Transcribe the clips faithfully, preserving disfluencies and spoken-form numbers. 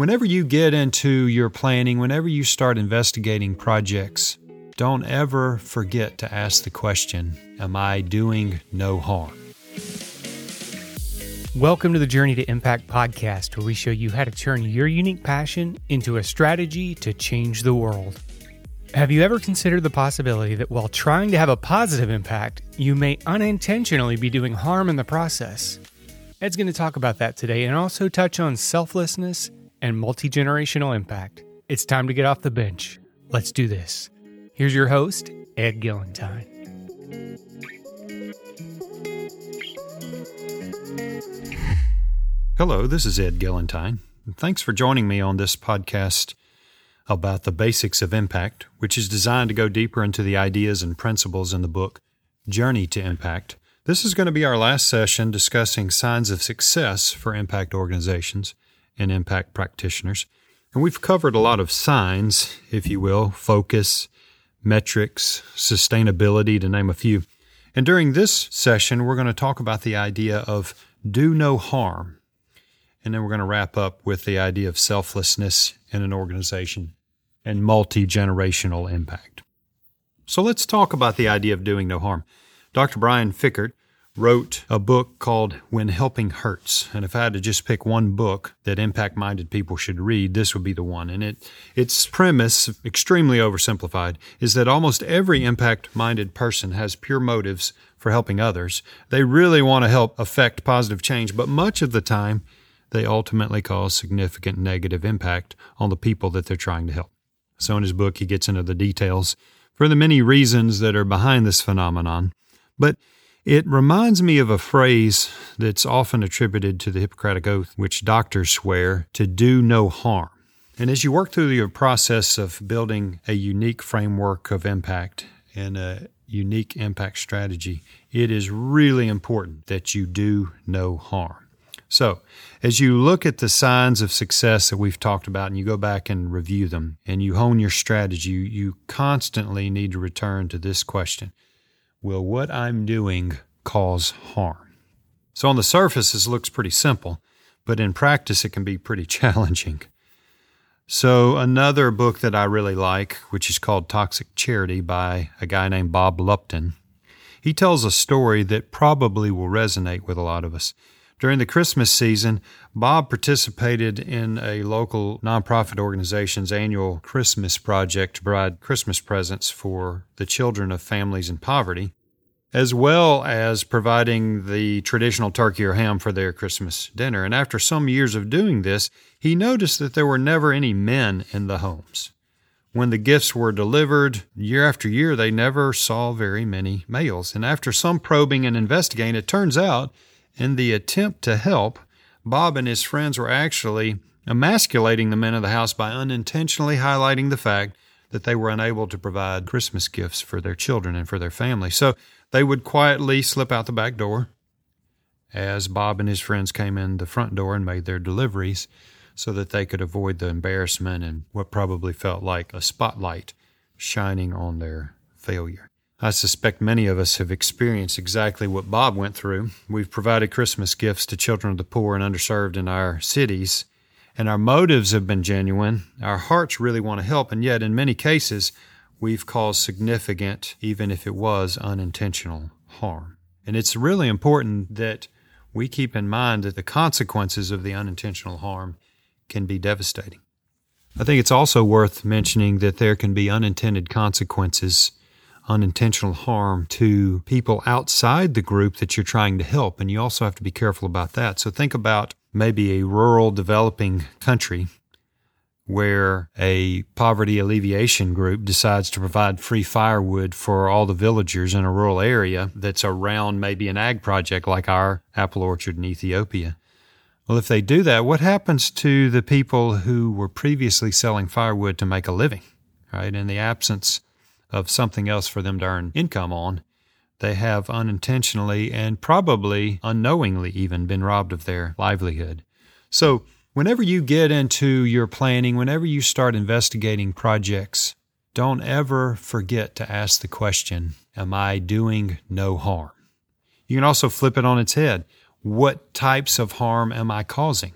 Whenever you get into your planning, whenever you start investigating projects, don't ever forget to ask the question, am I doing no harm? Welcome to the Journey to Impact podcast, where we show you how to turn your unique passion into a strategy to change the world. Have you ever considered the possibility that while trying to have a positive impact, you may unintentionally be doing harm in the process? Ed's going to talk about that today and also touch on selflessness and multi-generational impact. It's time to get off the bench. Let's do this. Here's your host, Ed Gillentine. Hello, this is Ed Gillentine. Thanks for joining me on this podcast about the basics of impact, which is designed to go deeper into the ideas and principles in the book, Journey to Impact. This is going to be our last session discussing signs of success for impact organizations and impact practitioners. And we've covered a lot of signs, if you will, focus, metrics, sustainability, to name a few. And during this session, we're going to talk about the idea of do no harm. And then we're going to wrap up with the idea of selflessness in an organization and multi-generational impact. So let's talk about the idea of doing no harm. Doctor Brian Fickert wrote a book called When Helping Hurts. And if I had to just pick one book that impact-minded people should read, this would be the one. And it its premise, extremely oversimplified, is that almost every impact-minded person has pure motives for helping others. They really want to help affect positive change, but much of the time, they ultimately cause significant negative impact on the people that they're trying to help. So in his book, he gets into the details for the many reasons that are behind this phenomenon. But it reminds me of a phrase that's often attributed to the Hippocratic Oath, which doctors swear, to do no harm. And as you work through your process of building a unique framework of impact and a unique impact strategy, it is really important that you do no harm. So, as you look at the signs of success that we've talked about and you go back and review them and you hone your strategy, you constantly need to return to this question. Will what I'm doing cause harm? So on the surface, this looks pretty simple, but in practice, it can be pretty challenging. So another book that I really like, which is called Toxic Charity by a guy named Bob Lupton, he tells a story that probably will resonate with a lot of us. During the Christmas season, Bob participated in a local nonprofit organization's annual Christmas project to provide Christmas presents for the children of families in poverty, as well as providing the traditional turkey or ham for their Christmas dinner. And after some years of doing this, he noticed that there were never any men in the homes. When the gifts were delivered, year after year, they never saw very many males. And after some probing and investigating, it turns out in the attempt to help, Bob and his friends were actually emasculating the men of the house by unintentionally highlighting the fact that they were unable to provide Christmas gifts for their children and for their family. So they would quietly slip out the back door as Bob and his friends came in the front door and made their deliveries so that they could avoid the embarrassment and what probably felt like a spotlight shining on their failure. I suspect many of us have experienced exactly what Bob went through. We've provided Christmas gifts to children of the poor and underserved in our cities, and our motives have been genuine. Our hearts really want to help, and yet in many cases, we've caused significant, even if it was unintentional, harm. And it's really important that we keep in mind that the consequences of the unintentional harm can be devastating. I think it's also worth mentioning that there can be unintended consequences, unintentional harm to people outside the group that you're trying to help, and you also have to be careful about that. So think about maybe a rural developing country where a poverty alleviation group decides to provide free firewood for all the villagers in a rural area that's around maybe an ag project like our apple orchard in Ethiopia. Well, if they do that, what happens to the people who were previously selling firewood to make a living, right? In the absence of something else for them to earn income on, they have unintentionally and probably unknowingly even been robbed of their livelihood. So whenever you get into your planning, whenever you start investigating projects, don't ever forget to ask the question, am I doing no harm? You can also flip it on its head. What types of harm am I causing?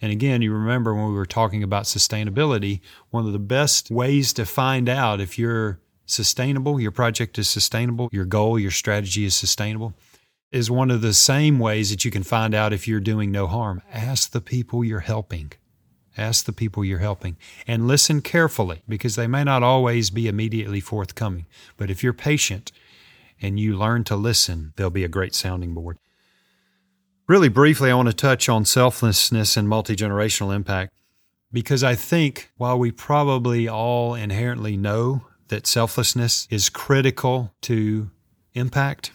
And again, you remember when we were talking about sustainability, one of the best ways to find out if you're sustainable, your project is sustainable, your goal, your strategy is sustainable, is one of the same ways that you can find out if you're doing no harm. Ask the people you're helping. Ask the people you're helping and listen carefully, because they may not always be immediately forthcoming. But if you're patient and you learn to listen, they'll be a great sounding board. Really briefly, I want to touch on selflessness and multi-generational impact, because I think while we probably all inherently know that selflessness is critical to impact,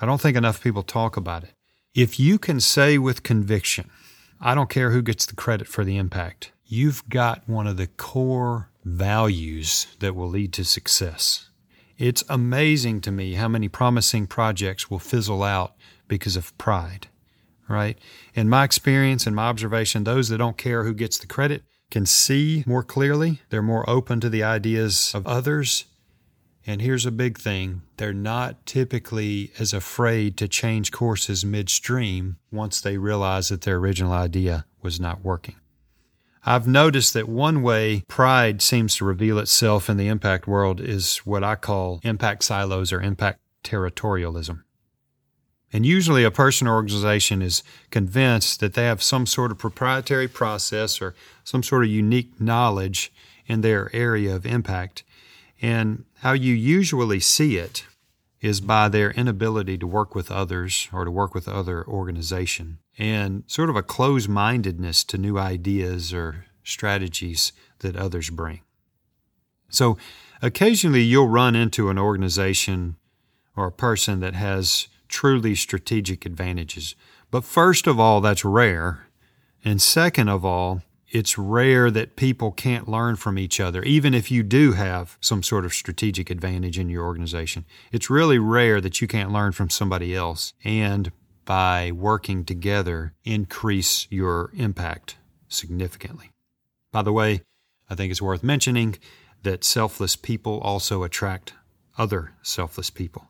I don't think enough people talk about it. If you can say with conviction, I don't care who gets the credit for the impact, you've got one of the core values that will lead to success. It's amazing to me how many promising projects will fizzle out because of pride, right? In my experience and my observation, those that don't care who gets the credit can see more clearly. They're more open to the ideas of others. And here's a big thing. They're not typically as afraid to change courses midstream once they realize that their original idea was not working. I've noticed that one way pride seems to reveal itself in the impact world is what I call impact silos or impact territorialism. And usually a person or organization is convinced that they have some sort of proprietary process or some sort of unique knowledge in their area of impact. And how you usually see it is by their inability to work with others or to work with other organization, and sort of a closed-mindedness to new ideas or strategies that others bring. So occasionally you'll run into an organization or a person that has truly strategic advantages. But first of all, that's rare. And second of all, it's rare that people can't learn from each other, even if you do have some sort of strategic advantage in your organization. It's really rare that you can't learn from somebody else and by working together increase your impact significantly. By the way, I think it's worth mentioning that selfless people also attract other selfless people,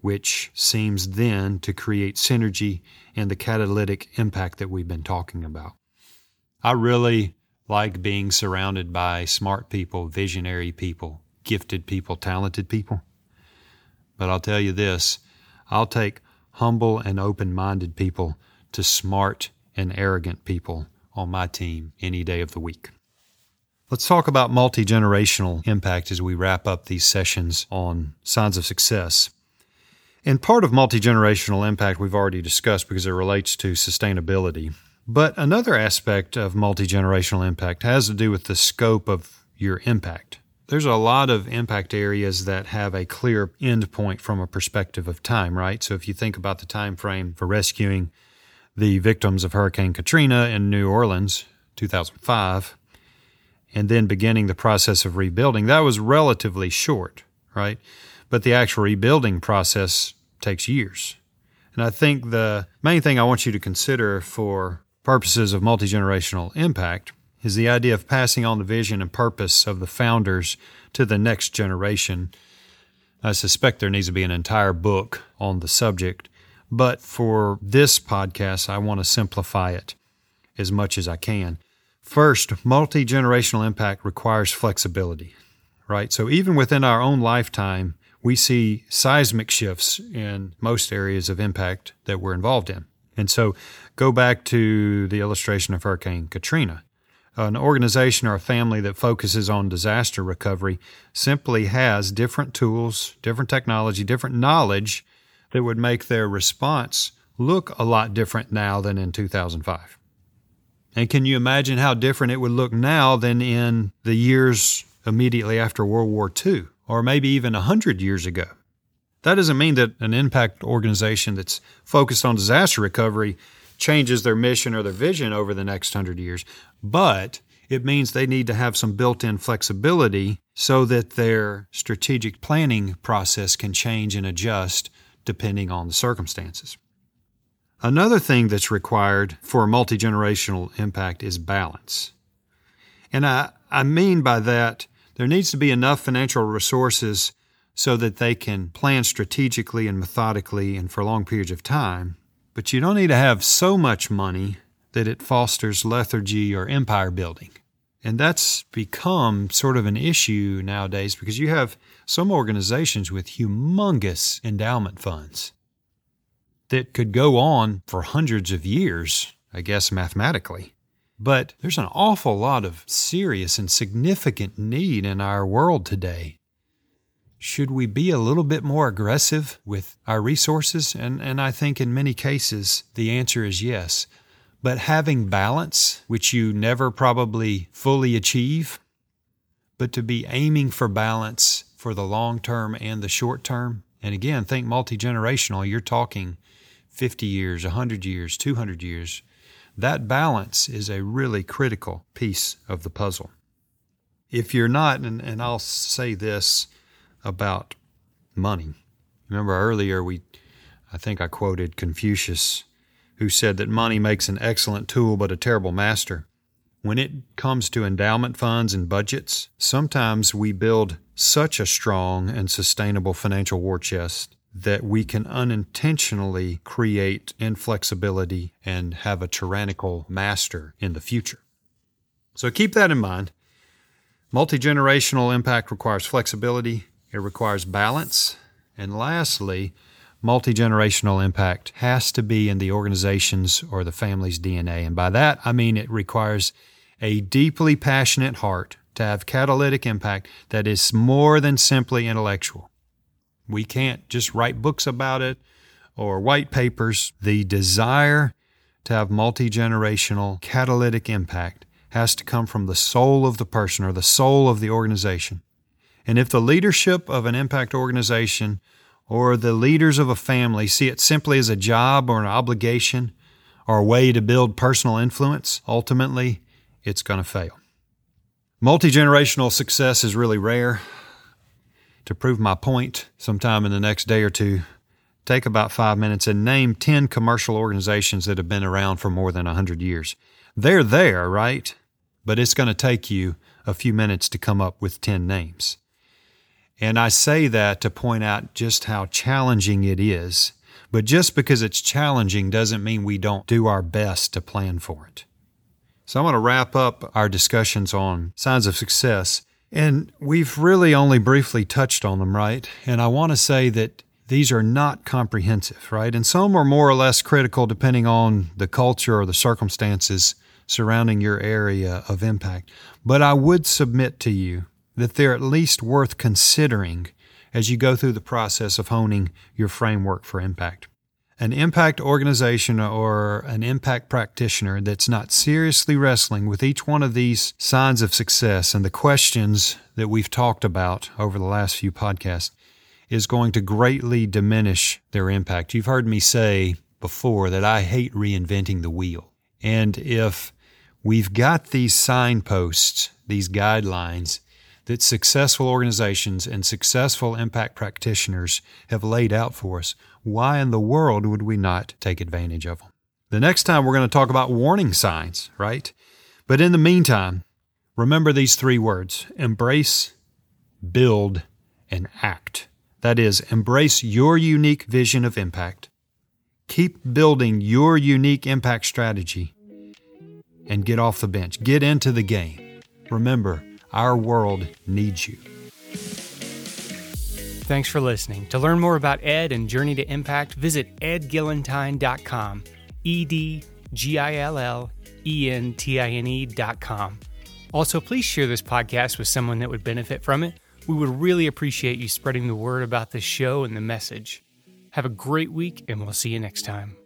which seems then to create synergy and the catalytic impact that we've been talking about. I really like being surrounded by smart people, visionary people, gifted people, talented people. But I'll tell you this, I'll take humble and open-minded people to smart and arrogant people on my team any day of the week. Let's talk about multi-generational impact as we wrap up these sessions on signs of success. And part of multi-generational impact we've already discussed because it relates to sustainability. But another aspect of multi-generational impact has to do with the scope of your impact. There's a lot of impact areas that have a clear end point from a perspective of time, right? So if you think about the time frame for rescuing the victims of Hurricane Katrina in New Orleans, two thousand five, and then beginning the process of rebuilding, that was relatively short, right? But the actual rebuilding process takes years. And I think the main thing I want you to consider for purposes of multi-generational impact is the idea of passing on the vision and purpose of the founders to the next generation. I suspect there needs to be an entire book on the subject, but for this podcast, I want to simplify it as much as I can. First, multi-generational impact requires flexibility, right? So even within our own lifetime, we see seismic shifts in most areas of impact that we're involved in. And so go back to the illustration of Hurricane Katrina. An organization or a family that focuses on disaster recovery simply has different tools, different technology, different knowledge that would make their response look a lot different now than in two thousand five. And can you imagine how different it would look now than in the years immediately after World War Two? Or maybe even one hundred years ago. That doesn't mean that an impact organization that's focused on disaster recovery changes their mission or their vision over the next one hundred years, but it means they need to have some built-in flexibility so that their strategic planning process can change and adjust depending on the circumstances. Another thing that's required for a multi-generational impact is balance. And I, I mean by that, there needs to be enough financial resources so that they can plan strategically and methodically and for long periods of time, but you don't need to have so much money that it fosters lethargy or empire building. And that's become sort of an issue nowadays because you have some organizations with humongous endowment funds that could go on for hundreds of years, I guess mathematically. But there's an awful lot of serious and significant need in our world today. Should we be a little bit more aggressive with our resources? And, and I think in many cases, the answer is yes. But having balance, which you never probably fully achieve, but to be aiming for balance for the long term and the short term. And again, think multi-generational. You're talking fifty years, one hundred years, two hundred years. That balance is a really critical piece of the puzzle. If you're not, and, and I'll say this about money. Remember earlier, we, I think I quoted Confucius, who said that money makes an excellent tool but a terrible master. When it comes to endowment funds and budgets, sometimes we build such a strong and sustainable financial war chest that we can unintentionally create inflexibility and have a tyrannical master in the future. So keep that in mind. Multi-generational impact requires flexibility. It requires balance. And lastly, multi-generational impact has to be in the organization's or the family's D N A. And by that, I mean it requires a deeply passionate heart to have catalytic impact that is more than simply intellectual. We can't just write books about it or white papers. The desire to have multi-generational catalytic impact has to come from the soul of the person or the soul of the organization. And if the leadership of an impact organization or the leaders of a family see it simply as a job or an obligation or a way to build personal influence, ultimately it's going to fail. Multi-generational success is really rare. To prove my point, sometime in the next day or two, take about five minutes and name ten commercial organizations that have been around for more than one hundred years. They're there, right? But it's going to take you a few minutes to come up with ten names. And I say that to point out just how challenging it is. But just because it's challenging doesn't mean we don't do our best to plan for it. So I'm going to wrap up our discussions on signs of success. And we've really only briefly touched on them, right? And I want to say that these are not comprehensive, right? And some are more or less critical depending on the culture or the circumstances surrounding your area of impact. But I would submit to you that they're at least worth considering as you go through the process of honing your framework for impact. An impact organization or an impact practitioner that's not seriously wrestling with each one of these signs of success and the questions that we've talked about over the last few podcasts is going to greatly diminish their impact. You've heard me say before that I hate reinventing the wheel. And if we've got these signposts, these guidelines that successful organizations and successful impact practitioners have laid out for us, why in the world would we not take advantage of them? The next time we're going to talk about warning signs, right? But in the meantime, remember these three words: embrace, build, and act. That is, embrace your unique vision of impact, keep building your unique impact strategy, and get off the bench. Get into the game. Remember, our world needs you. Thanks for listening. To learn more about Ed and Journey to Impact, visit ed gillentine dot com, E D G I L L E N T I N E dot com. Also, please share this podcast with someone that would benefit from it. We would really appreciate you spreading the word about this show and the message. Have a great week, and we'll see you next time.